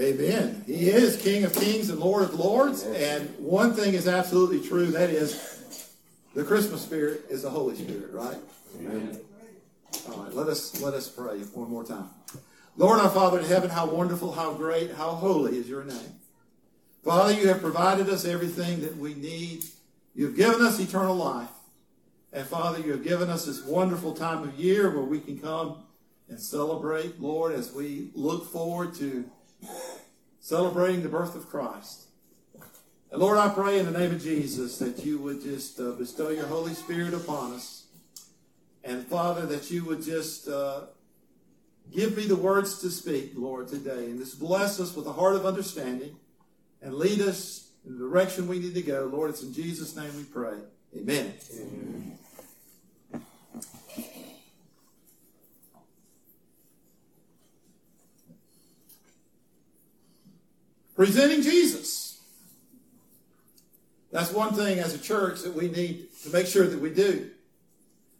Amen. He is King of Kings and Lord of Lords. And one thing is absolutely true. That is, the Christmas Spirit is the Holy Spirit, right? Amen. All right, let us pray one more time. Lord, our Father in heaven, how wonderful, how great, how holy is your name. Father, you have provided us everything that we need. You've given us eternal life. And Father, you have given us this wonderful time of year where we can come and celebrate, Lord, as we look forward to celebrating the birth of Christ. And Lord, I pray in the name of Jesus that you would just bestow your Holy Spirit upon us. And Father, that you would just give me the words to speak, Lord, today. And just bless us with a heart of understanding and lead us in the direction we need to go. Lord, it's in Jesus' name we pray. Amen. Amen. Presenting Jesus. That's one thing as a church that we need to make sure that we do.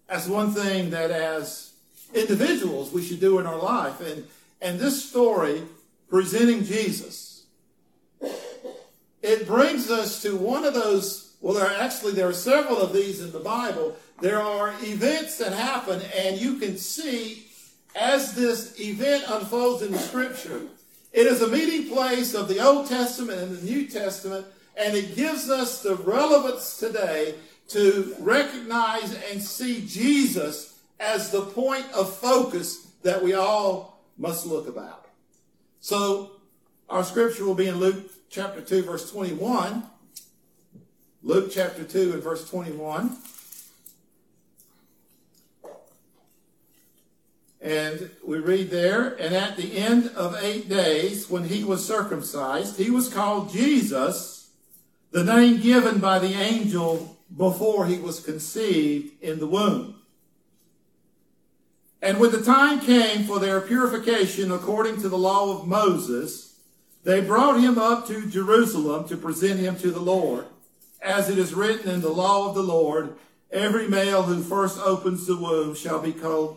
That's one thing that as individuals we should do in our life. And this story, presenting Jesus, it brings us to one of those, well, there are several of these in the Bible. There are events that happen, and you can see as this event unfolds in the Scripture, it is a meeting place of the Old Testament and the New Testament, and it gives us the relevance today to recognize and see Jesus as the point of focus that we all must look about. So our scripture will be in Luke chapter 2, verse 21. Luke chapter 2 and verse 21. And we read there, and at the end of 8 days, when he was circumcised, he was called Jesus, the name given by the angel before he was conceived in the womb. And when the time came for their purification according to the law of Moses, they brought him up to Jerusalem to present him to the Lord. As it is written in the law of the Lord, every male who first opens the womb shall be called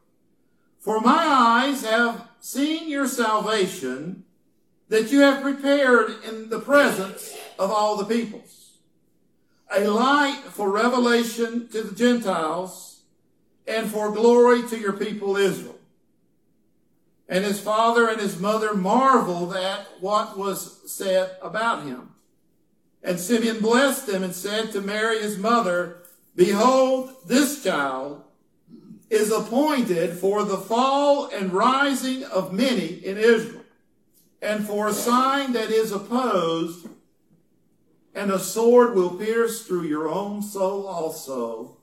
For my eyes have seen your salvation that you have prepared in the presence of all the peoples, a light for revelation to the Gentiles and for glory to your people Israel. And his father and his mother marveled at what was said about him. And Simeon blessed them and said to Mary his mother, Behold, this child is appointed for the fall and rising of many in Israel, and for a sign that is opposed, and a sword will pierce through your own soul also,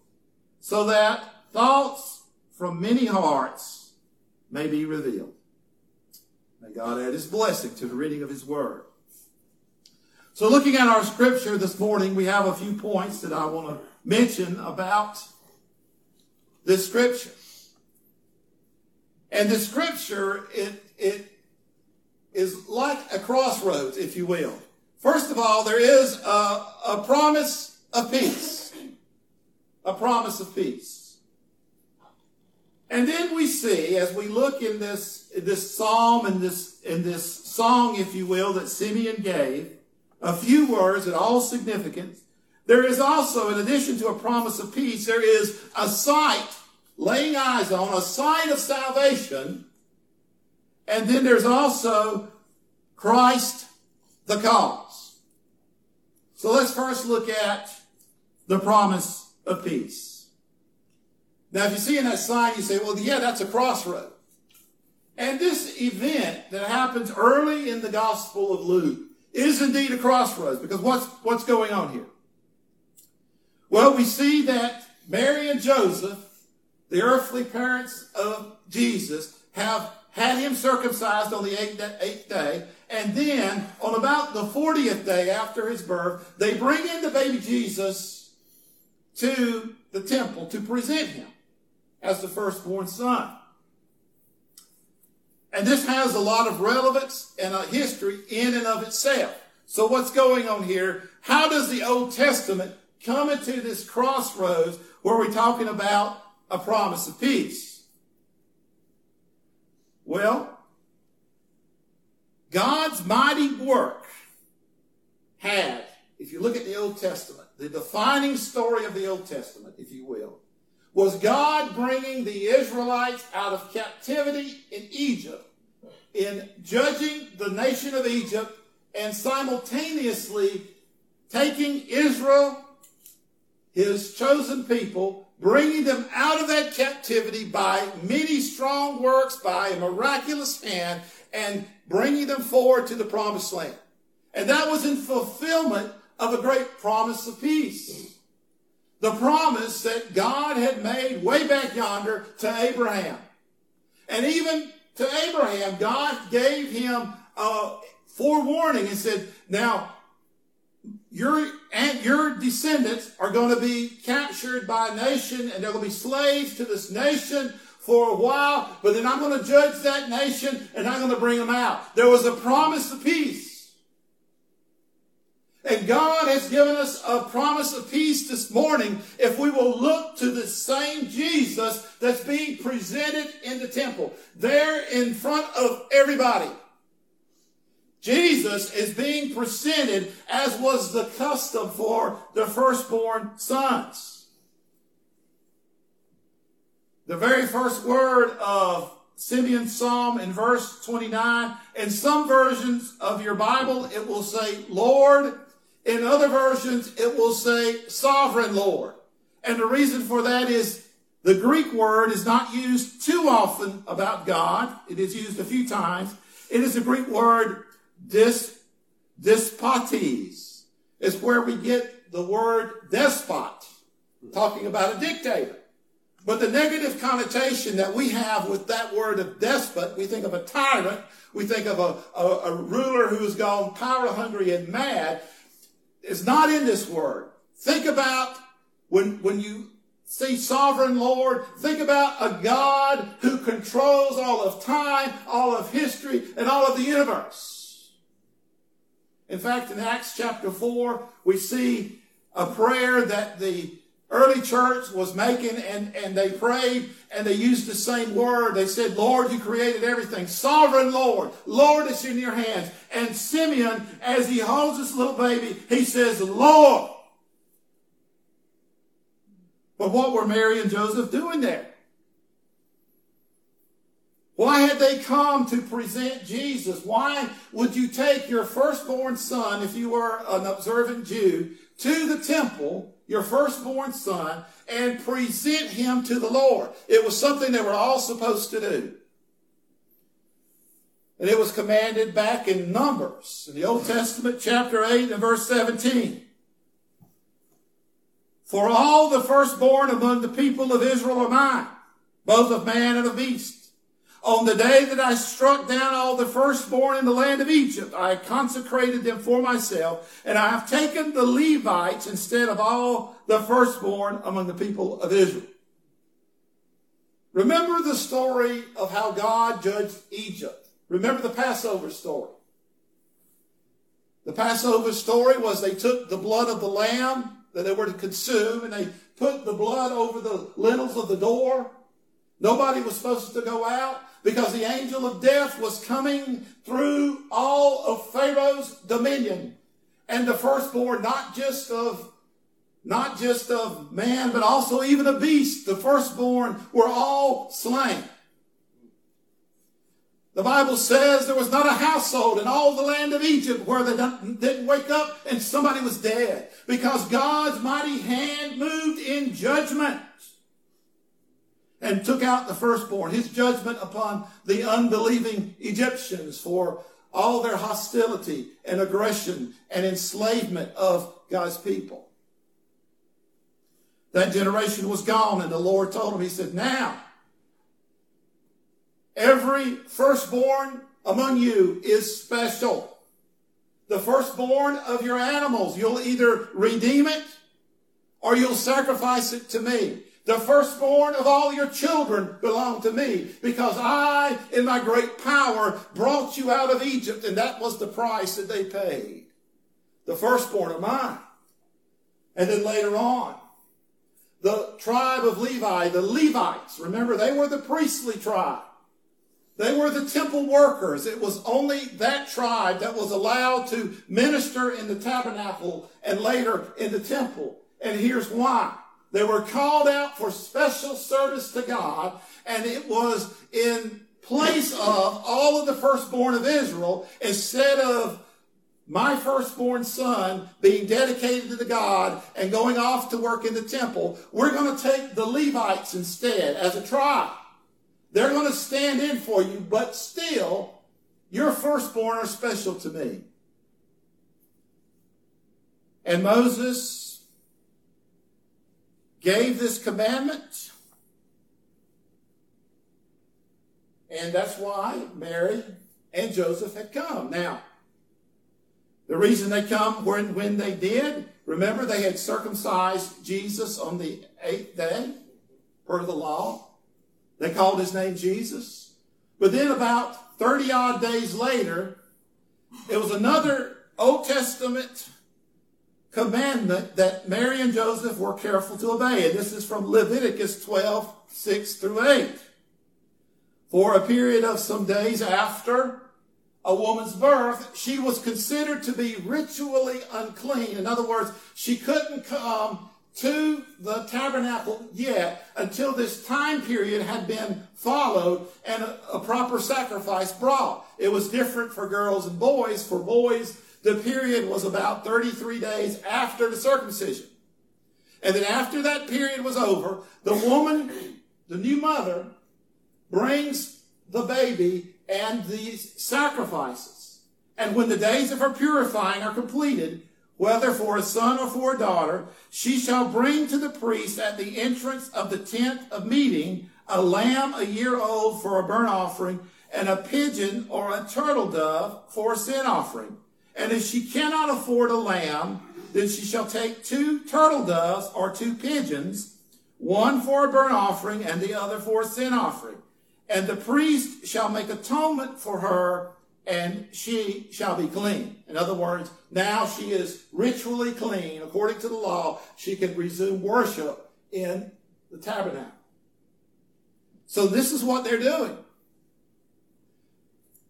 so that thoughts from many hearts may be revealed. May God add his blessing to the reading of his word. So looking at our scripture this morning, we have a few points that I want to mention about this scripture. And the scripture, it is like a crossroads, if you will. First of all, there is a promise of peace. A promise of peace. And then we see, as we look in this psalm, in this song, if you will, that Simeon gave, a few words that are all significant. There is also, in addition to a promise of peace, there is a sight, laying eyes on, a sign of salvation. And then there's also Christ the cause. So let's first look at the promise apiece. Now, if you see in that sign, you say, well, yeah, that's a crossroad. And this event that happens early in the Gospel of Luke is indeed a crossroads, because what's going on here? Well, we see that Mary and Joseph, the earthly parents of Jesus, have had him circumcised on the eighth day, and then on about the 40th day after his birth, they bring in the baby Jesus to the temple to present him as the firstborn son. And this has a lot of relevance and a history in and of itself. So what's going on here? How does the Old Testament come into this crossroads where we're talking about a promise of peace? Well, God's mighty work had, if you look at the Old Testament, the defining story of the Old Testament, if you will, was God bringing the Israelites out of captivity in Egypt, in judging the nation of Egypt, and simultaneously taking Israel, his chosen people, bringing them out of that captivity by many strong works, by a miraculous hand, and bringing them forward to the promised land. And that was in fulfillment of a great promise of peace. The promise that God had made way back yonder to Abraham. And even to Abraham, God gave him a forewarning and said, now, your descendants are going to be captured by a nation, and they're going to be slaves to this nation for a while, but then I'm going to judge that nation, and I'm going to bring them out. There was a promise of peace. And God has given us a promise of peace this morning if we will look to the same Jesus that's being presented in the temple, there in front of everybody. Jesus is being presented as was the custom for the firstborn sons. The very first word of Simeon's psalm in verse 29, in some versions of your Bible, it will say, Lord. In other versions, it will say sovereign Lord. And the reason for that is the Greek word is not used too often about God. It is used a few times. It is the Greek word despotes. It's where we get the word despot, talking about a dictator. But the negative connotation that we have with that word of despot, we think of a tyrant, we think of a ruler who has gone power hungry and mad. It's not in this word. Think about when you see sovereign Lord, think about a God who controls all of time, all of history, and all of the universe. In fact, in Acts chapter 4, we see a prayer that the early church was making, and they prayed, and they used the same word. They said, Lord, you created everything. Sovereign Lord. Lord, it's in your hands. And Simeon, as he holds this little baby, he says, Lord. But what were Mary and Joseph doing there? Why had they come to present Jesus? Why would you take your firstborn son, if you were an observant Jew, to the temple, your firstborn son, and present him to the Lord? It was something they were all supposed to do. And it was commanded back in Numbers, in the Old Testament, chapter 8 and verse 17. For all the firstborn among the people of Israel are mine, both of man and of beast. On the day that I struck down all the firstborn in the land of Egypt, I consecrated them for myself, and I have taken the Levites instead of all the firstborn among the people of Israel. Remember the story of how God judged Egypt. Remember the Passover story. The Passover story was they took the blood of the lamb that they were to consume, and they put the blood over the lintels of the door. Nobody was supposed to go out because the angel of death was coming through all of Pharaoh's dominion. And the firstborn, not just of man, but also even of beast, the firstborn were all slain. The Bible says there was not a household in all the land of Egypt where they didn't wake up and somebody was dead, because God's mighty hand moved in in judgment and took out the firstborn, his judgment upon the unbelieving Egyptians for all their hostility and aggression and enslavement of God's people. That generation was gone, and the Lord told him, he said, now, every firstborn among you is special. The firstborn of your animals, you'll either redeem it or you'll sacrifice it to me. The firstborn of all your children belong to me, because I, in my great power, brought you out of Egypt, and that was the price that they paid. The firstborn of mine. And then later on, the tribe of Levi, the Levites, remember, they were the priestly tribe. They were the temple workers. It was only that tribe that was allowed to minister in the tabernacle and later in the temple. And here's why. They were called out for special service to God, and it was in place of all of the firstborn of Israel. Instead of my firstborn son being dedicated to the God and going off to work in the temple, we're going to take the Levites instead as a tribe. They're going to stand in for you, but still, your firstborn are special to me. And Moses gave this commandment, and that's why Mary and Joseph had come. Now, the reason they come when they did, remember, they had circumcised Jesus on the 8th day, per the law. They called his name Jesus. But then about 30-odd days later, it was another Old Testament commandment that Mary and Joseph were careful to obey. And this is from Leviticus 12, 6 through 8. For a period of some days after a woman's birth, she was considered to be ritually unclean. In other words, she couldn't come to the tabernacle yet until this time period had been followed and a proper sacrifice brought. It was different for girls and boys. For boys, the period was about 33 days after the circumcision. And then after that period was over, the woman, the new mother, brings the baby and the sacrifices. And when the days of her purifying are completed, whether for a son or for a daughter, she shall bring to the priest at the entrance of the tent of meeting a lamb a year old for a burnt offering, and a pigeon or a turtle dove for a sin offering. And if she cannot afford a lamb, then she shall take 2 turtle doves or 2 pigeons, one for a burnt offering and the other for a sin offering. And the priest shall make atonement for her, and she shall be clean. In other words, now she is ritually clean. According to the law, she can resume worship in the tabernacle. So this is what they're doing.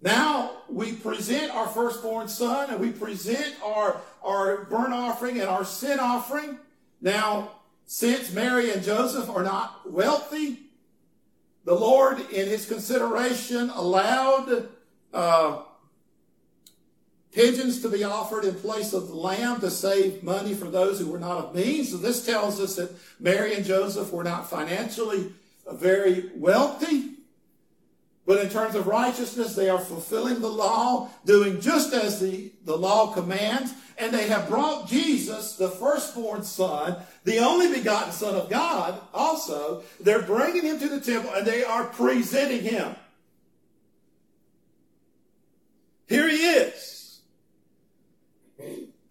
Now we present our firstborn son, and we present our burnt offering and our sin offering. Now, since Mary and Joseph are not wealthy, the Lord, in his consideration, allowed pigeons to be offered in place of the lamb to save money for those who were not of means. So this tells us that Mary and Joseph were not financially very wealthy, but in terms of righteousness, they are fulfilling the law, doing just as the law commands, and they have brought Jesus, the firstborn son, the only begotten son of God also. They're bringing him to the temple, and they are presenting him. Here he is.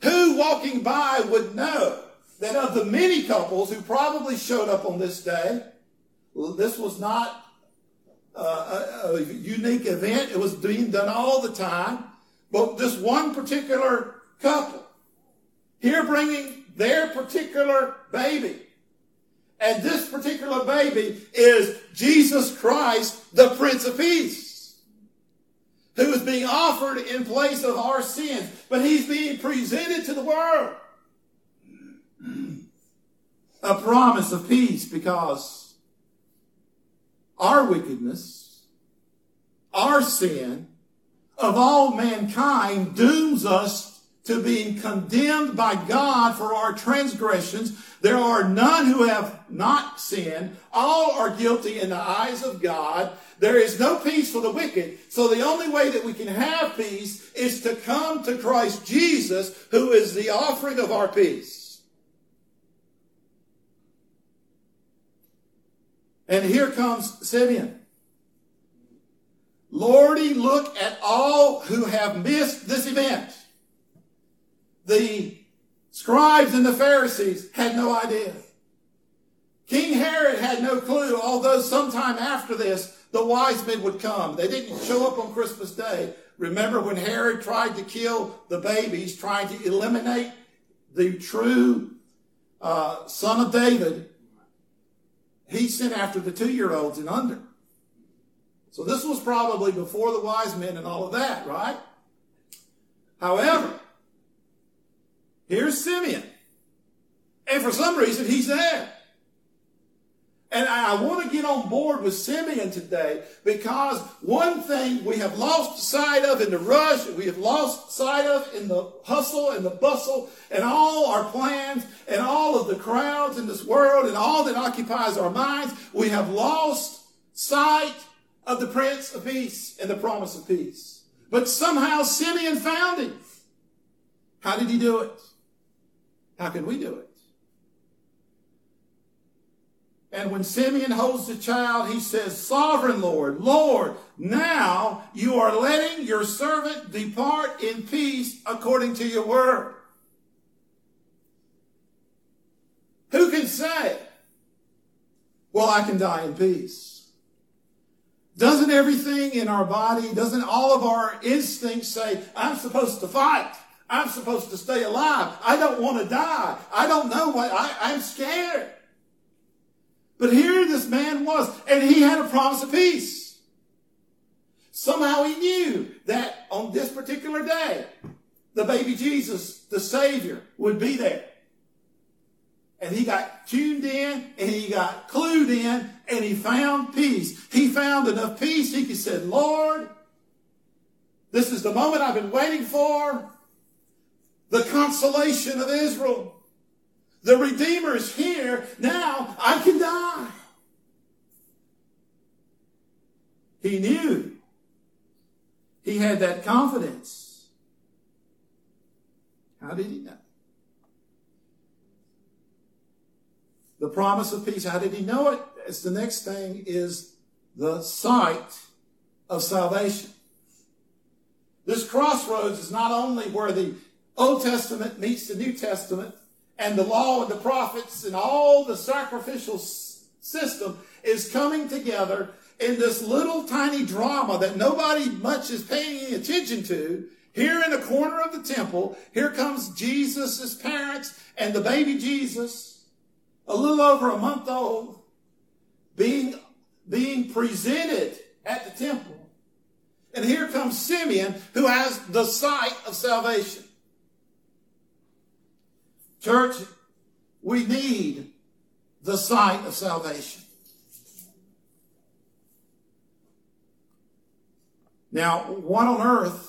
Who walking by would know that of the many couples who probably showed up on this day, this was not a unique event. It was being done all the time. But this one particular couple, here bringing their particular baby. And this particular baby is Jesus Christ, the Prince of Peace, who is being offered in place of our sins. But he's being presented to the world. A promise of peace, because our wickedness, our sin of all mankind, dooms us to being condemned by God for our transgressions. There are none who have not sinned. All are guilty in the eyes of God. There is no peace for the wicked. So the only way that we can have peace is to come to Christ Jesus, who is the offering of our peace. And here comes Simeon. Lordy, look at all who have missed this event. The scribes and the Pharisees had no idea. King Herod had no clue, although sometime after this, the wise men would come. They didn't show up on Christmas Day. Remember when Herod tried to kill the babies, trying to eliminate the true son of David? He sent after the 2-year-olds and under. So this was probably before the wise men and all of that, right? However, here's Simeon. And for some reason, he's there. And I want to get on board with Simeon today, because one thing we have lost sight of in the rush, we have lost sight of in the hustle and the bustle and all our plans and all of the crowds in this world and all that occupies our minds, we have lost sight of the Prince of Peace and the promise of peace. But somehow Simeon found him. How did he do it? How can we do it? And when Simeon holds the child, he says, "Sovereign Lord, Lord, now you are letting your servant depart in peace according to your word." Who can say, well, I can die in peace? Doesn't everything in our body, doesn't all of our instincts say, I'm supposed to fight? I'm supposed to stay alive. I don't want to die. I don't know what. I'm scared. But here this man was, and he had a promise of peace. Somehow he knew that on this particular day, the baby Jesus, the Savior, would be there. And he got tuned in, and he got clued in, and he found peace. He found enough peace. He said, Lord, this is the moment I've been waiting for. The consolation of Israel. The Redeemer is here. Now I can die. He knew. He had that confidence. How did he know? The promise of peace. How did he know it? It's the next thing is the sight of salvation. This crossroads is not only where the Old Testament meets the New Testament, and the law and the prophets and all the sacrificial system is coming together in this little tiny drama that nobody much is paying any attention to. Here in the corner of the temple, here comes Jesus' parents and the baby Jesus, a little over a month old, being presented at the temple. And here comes Simeon, who has the sight of salvation. Church, we need the sight of salvation. Now, what on earth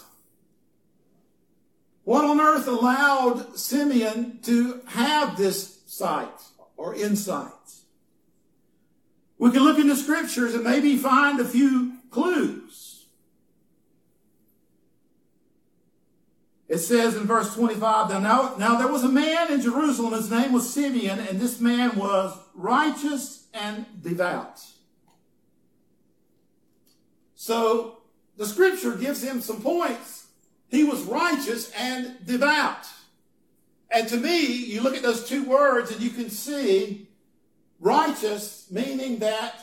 allowed Simeon to have this sight or insight? We can look in the scriptures and maybe find a few clues. It says in verse 25, now there was a man in Jerusalem, his name was Simeon, and this man was righteous and devout. So the scripture gives him some points. He was righteous and devout. And to me, you look at those two words and you can see righteous, meaning that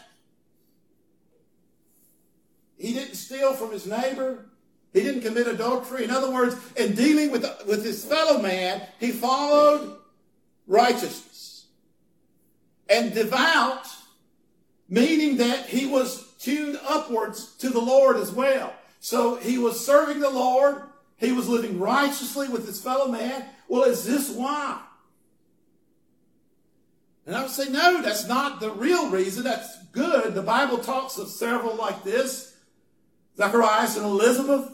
he didn't steal from his neighbor. He didn't commit adultery. In other words, in dealing with his fellow man, he followed righteousness. And devout, meaning that he was tuned upwards to the Lord as well. So he was serving the Lord. He was living righteously with his fellow man. Well, is this why? And I would say, no, that's not the real reason. That's good. The Bible talks of several like this. Zacharias and Elizabeth.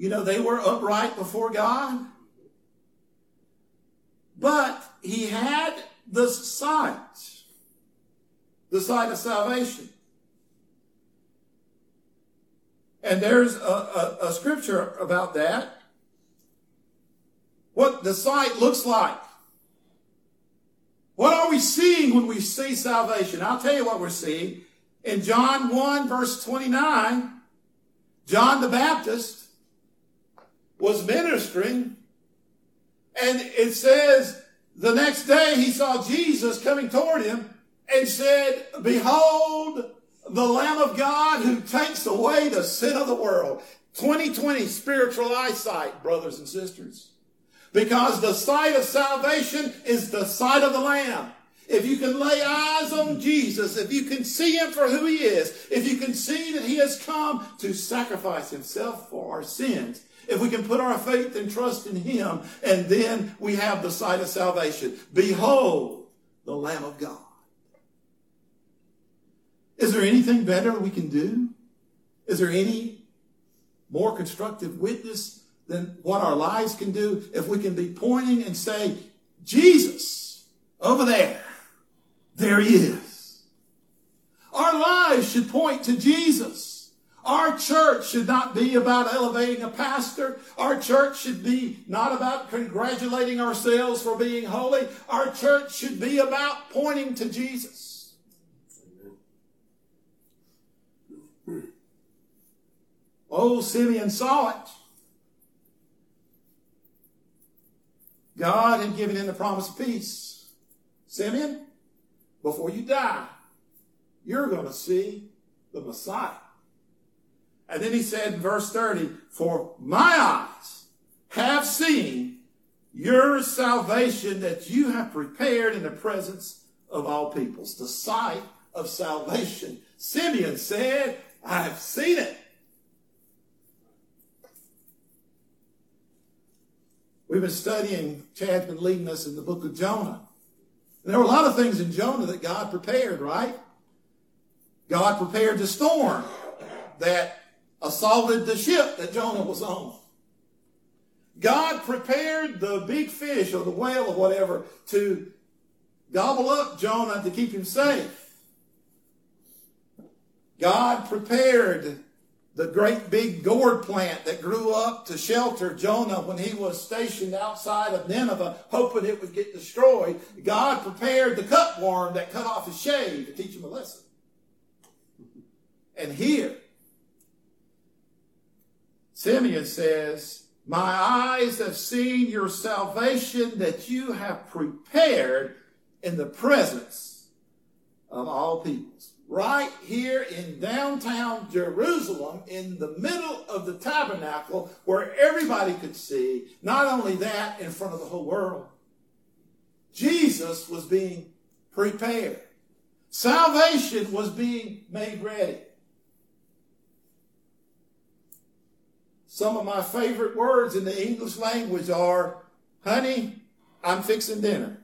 You know, they were upright before God. But he had the sight of salvation. And there's a scripture about that. What the sight looks like. What are we seeing when we see salvation? I'll tell you what we're seeing. In John 1, verse 29, John the Baptist was ministering, and it says, the next day he saw Jesus coming toward him and said, behold, the Lamb of God who takes away the sin of the world. 20/20 spiritual eyesight, brothers and sisters. Because the sight of salvation is the sight of the Lamb. If you can lay eyes on Jesus, if you can see him for who he is, if you can see that he has come to sacrifice himself for our sins, if we can put our faith and trust in him, and then we have the sight of salvation. Behold, the Lamb of God. Is there anything better we can do? Is there any more constructive witness than what our lives can do if we can be pointing and say, Jesus, over there, there he is. Our lives should point to Jesus. Our church should not be about elevating a pastor. Our church should be not about congratulating ourselves for being holy. Our church should be about pointing to Jesus. Amen. Oh, Simeon saw it. God had given him the promise of peace. Simeon, before you die, you're going to see the Messiah. And then he said in verse 30, for my eyes have seen your salvation that you have prepared in the presence of all peoples. The sight of salvation. Simeon said, I have seen it. We've been studying, Chad's been leading us in the book of Jonah. And there were a lot of things in Jonah that God prepared, right? God prepared the storm that assaulted the ship that Jonah was on. God prepared the big fish or the whale or whatever to gobble up Jonah to keep him safe. God prepared the great big gourd plant that grew up to shelter Jonah when he was stationed outside of Nineveh, hoping it would get destroyed. God prepared the cutworm that cut off his shade to teach him a lesson. And here, Simeon says, my eyes have seen your salvation that you have prepared in the presence of all peoples. Right here in downtown Jerusalem, in the middle of the tabernacle, where everybody could see, not only that, in front of the whole world. Jesus was being prepared. Salvation was being made ready. Some of my favorite words in the English language are, honey, I'm fixing dinner.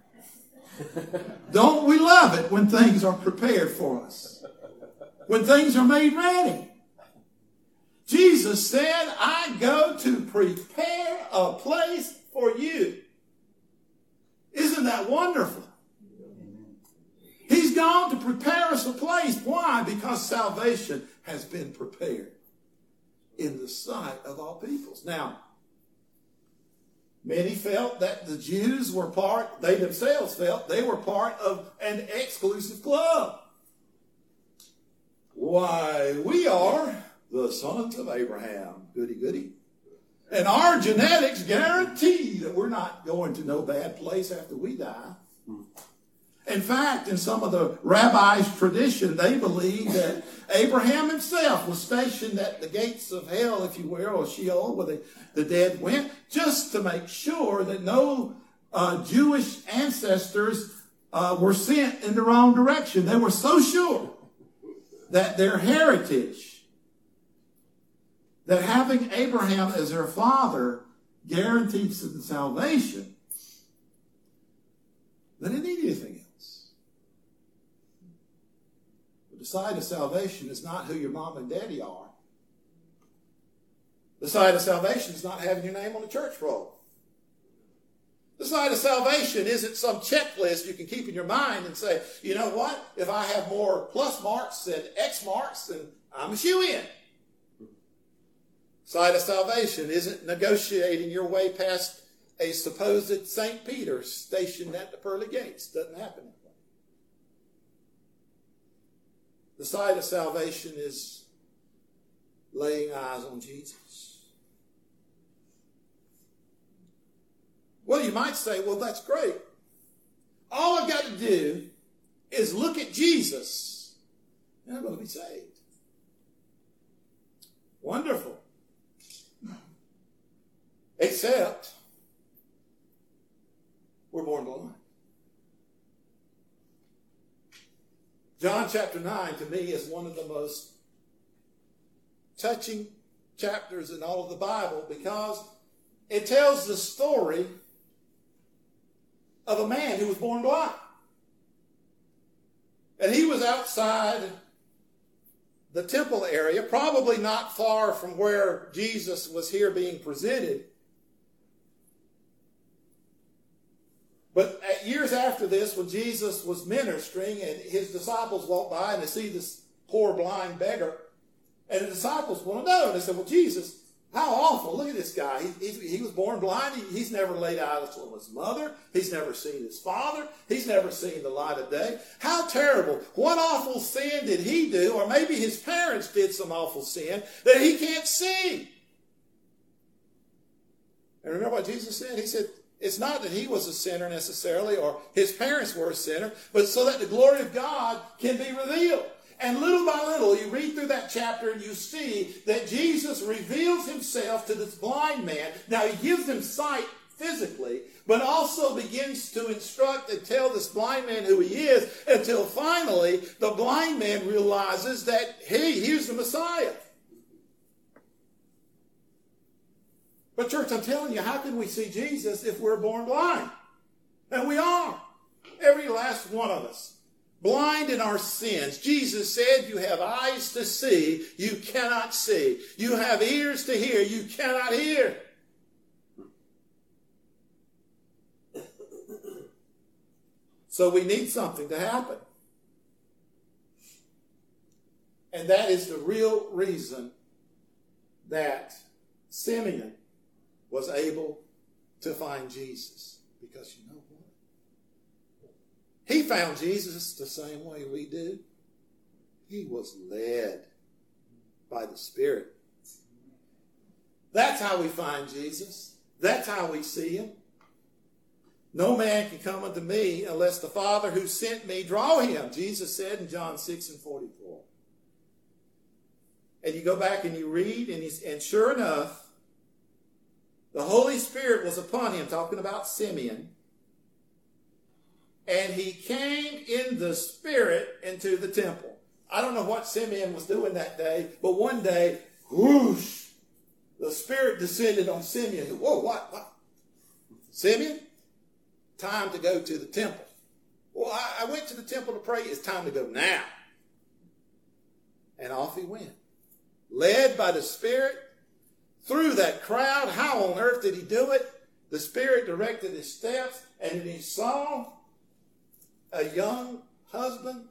Don't we love it when things are prepared for us? When things are made ready? Jesus said, I go to prepare a place for you. Isn't that wonderful? He's gone to prepare us a place. Why? Because salvation has been prepared in the sight of all peoples. Now, many felt that the Jews were part, they themselves felt they were part of an exclusive club. Why, we are the sons of Abraham. Goody, goody. And our genetics guarantee that we're not going to no bad place after we die. In fact, in some of the rabbis' tradition, they believe that Abraham himself was stationed at the gates of hell, if you will, or Sheol, where the dead went, just to make sure that no Jewish ancestors were sent in the wrong direction. They were so sure that their heritage, that having Abraham as their father guaranteed salvation, they didn't need anything else. The sight of salvation is not who your mom and daddy are. The sign of salvation is not having your name on the church roll. The sign of salvation isn't some checklist you can keep in your mind and say, you know what, if I have more plus marks than X marks, then I'm a shoe-in. The sign of salvation isn't negotiating your way past a supposed St. Peter stationed at the pearly gates. Doesn't happen. The sign of salvation is laying eyes on Jesus. Well, you might say, well, that's great. All I've got to do is look at Jesus, and I'm going to be saved. Wonderful. Except we're born blind. John chapter 9, to me, is one of the most touching chapters in all of the Bible, because it tells the story of a man who was born blind. And he was outside the temple area, probably not far from where Jesus was here being presented. But years after this, when Jesus was ministering and his disciples walked by and they see this poor blind beggar, and the disciples want to know, and they said, well, Jesus, how awful. Look at this guy. He was born blind. He's never laid eyes on his mother. He's never seen his father. He's never seen the light of day. How terrible. What awful sin did he do? Or maybe his parents did some awful sin that he can't see. And remember what Jesus said? He said, it's not that he was a sinner necessarily, or his parents were a sinner, but so that the glory of God can be revealed. And little by little, you read through that chapter and you see that Jesus reveals himself to this blind man. Now, he gives him sight physically, but also begins to instruct and tell this blind man who he is, until finally the blind man realizes that, hey, here's the Messiah. But church, I'm telling you, how can we see Jesus if we're born blind? And we are. Every last one of us. Blind in our sins. Jesus said, you have eyes to see, you cannot see. You have ears to hear, you cannot hear. So we need something to happen. And that is the real reason that Simeon was able to find Jesus. Because you know what? He found Jesus the same way we do. He was led by the Spirit. That's how we find Jesus. That's how we see him. No man can come unto me unless the Father who sent me draw him, Jesus said in John 6:44. And you go back and you read, and sure enough, the Holy Spirit was upon him, talking about Simeon. And he came in the Spirit into the temple. I don't know what Simeon was doing that day, but one day, whoosh, the Spirit descended on Simeon. Whoa, what? Simeon? Time to go to the temple. Well, I went to the temple to pray. It's time to go now. And off he went. Led by the Spirit. Through that crowd, how on earth did he do it? The Spirit directed his steps, and he saw a young husband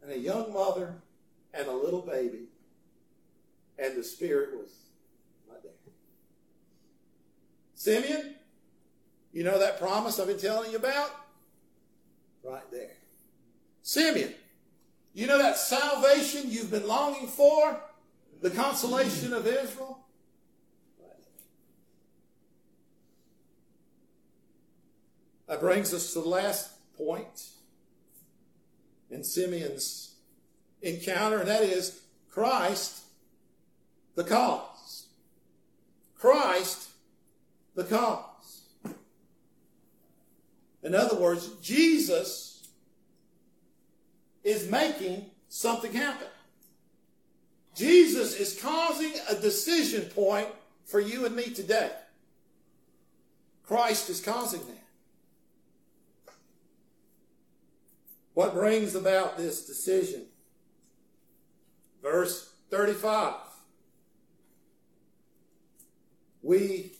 and a young mother and a little baby, and the Spirit was right there. Simeon, you know that promise I've been telling you about? Right there. Simeon, you know that salvation you've been longing for? The consolation of Israel? That brings us to the last point in Simeon's encounter, and that is Christ the cause. Christ the cause. In other words, Jesus is making something happen. Jesus is causing a decision point for you and me today. Christ is causing that. What brings about this decision? Verse 35. we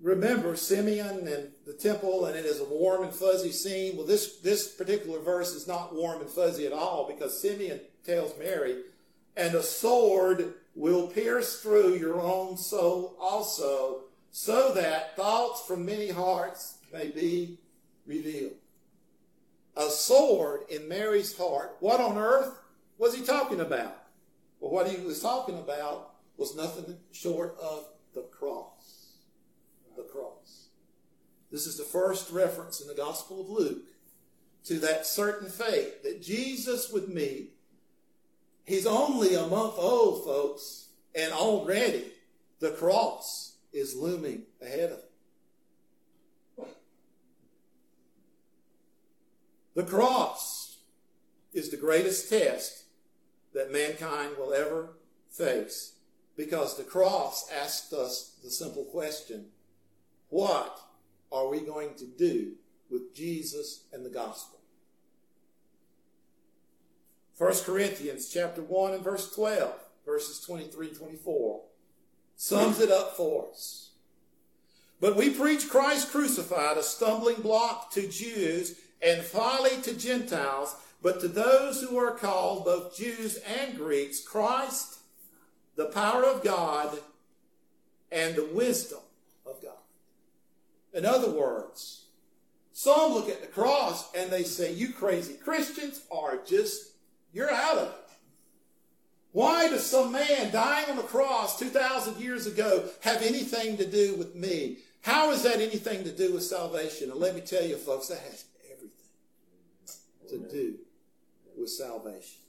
remember Simeon and the temple, and it is a warm and fuzzy scene. Well, this particular verse is not warm and fuzzy at all, because Simeon tells Mary, and a sword will pierce through your own soul also, so that thoughts from many hearts may be revealed. A sword in Mary's heart. What on earth was he talking about? Well, what he was talking about was nothing short of the cross. The cross. This is the first reference in the Gospel of Luke to that certain fate that Jesus would meet. He's only a month old, folks, and already the cross is looming ahead of him. The cross is the greatest test that mankind will ever face, because the cross asked us the simple question, what are we going to do with Jesus and the gospel? 1 Corinthians chapter 1 and verse 12, verses 23 and 24, sums it up for us. But we preach Christ crucified, a stumbling block to Jews and folly to Gentiles, but to those who are called, both Jews and Greeks, Christ, the power of God, and the wisdom of God. In other words, some look at the cross and they say, you crazy Christians are just, you're out of it. Why does some man dying on the cross 2,000 years ago have anything to do with me? How is that anything to do with salvation? And let me tell you, folks, that has to do with salvation.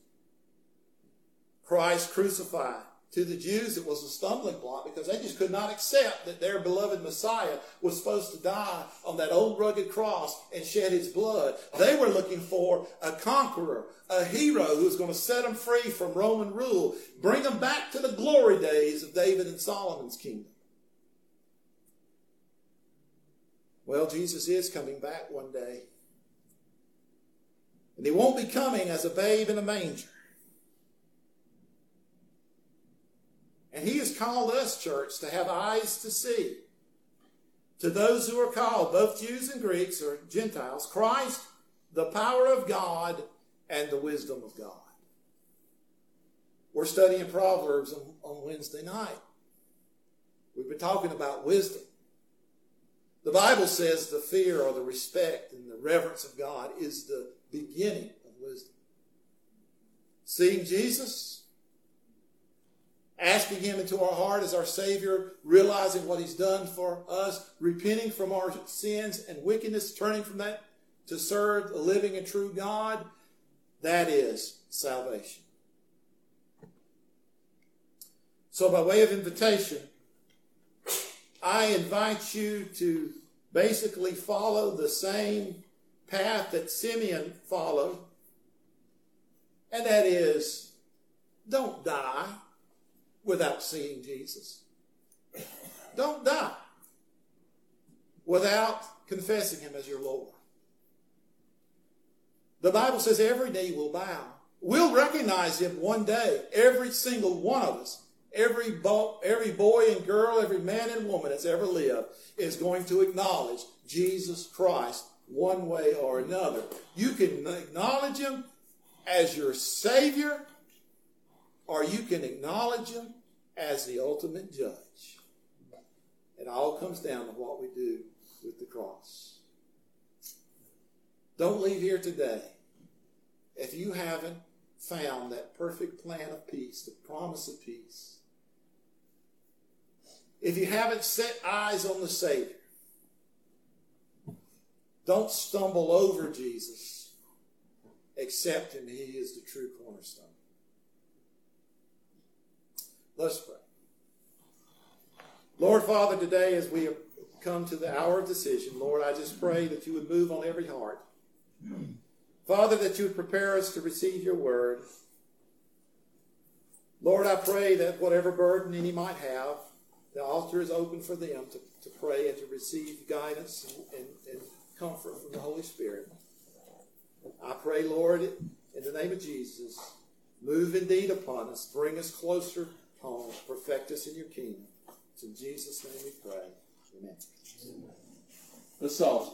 Christ crucified. To the Jews, it was a stumbling block because they just could not accept that their beloved Messiah was supposed to die on that old rugged cross and shed his blood. They were looking for a conqueror, a hero who was going to set them free from Roman rule, bring them back to the glory days of David and Solomon's kingdom. Well, Jesus is coming back one day. And he won't be coming as a babe in a manger. And he has called us, church, to have eyes to see. To those who are called, both Jews and Greeks or Gentiles, Christ, the power of God and the wisdom of God. We're studying Proverbs on Wednesday night. We've been talking about wisdom. The Bible says the fear or the respect and the reverence of God is the beginning of wisdom. Seeing Jesus, asking him into our heart as our Savior, realizing what he's done for us, repenting from our sins and wickedness, turning from that to serve the living and true God, that is salvation. So by way of invitation, I invite you to basically follow the same path that Simeon followed, and that is, don't die without seeing Jesus. Don't die without confessing him as your Lord. The Bible says every knee will bow. We'll recognize him one day, every single one of us. Every boy and girl, every man and woman that's ever lived is going to acknowledge Jesus Christ one way or another. You can acknowledge him as your Savior, or you can acknowledge him as the ultimate judge. It all comes down to what we do with the cross. Don't leave here today if you haven't found that perfect plan of peace, the promise of peace. If you haven't set eyes on the Savior, don't stumble over Jesus. Accept him. He is the true cornerstone. Let's pray. Lord, Father, today as we have come to the hour of decision, Lord, I just pray that you would move on every heart. Father, that you would prepare us to receive your word. Lord, I pray that whatever burden any might have, the altar is open for them to pray and to receive guidance and comfort from the Holy Spirit. I pray, Lord, in the name of Jesus, move indeed upon us, bring us closer home, perfect us in your kingdom. It's in Jesus' name we pray. Amen. Amen. Let's all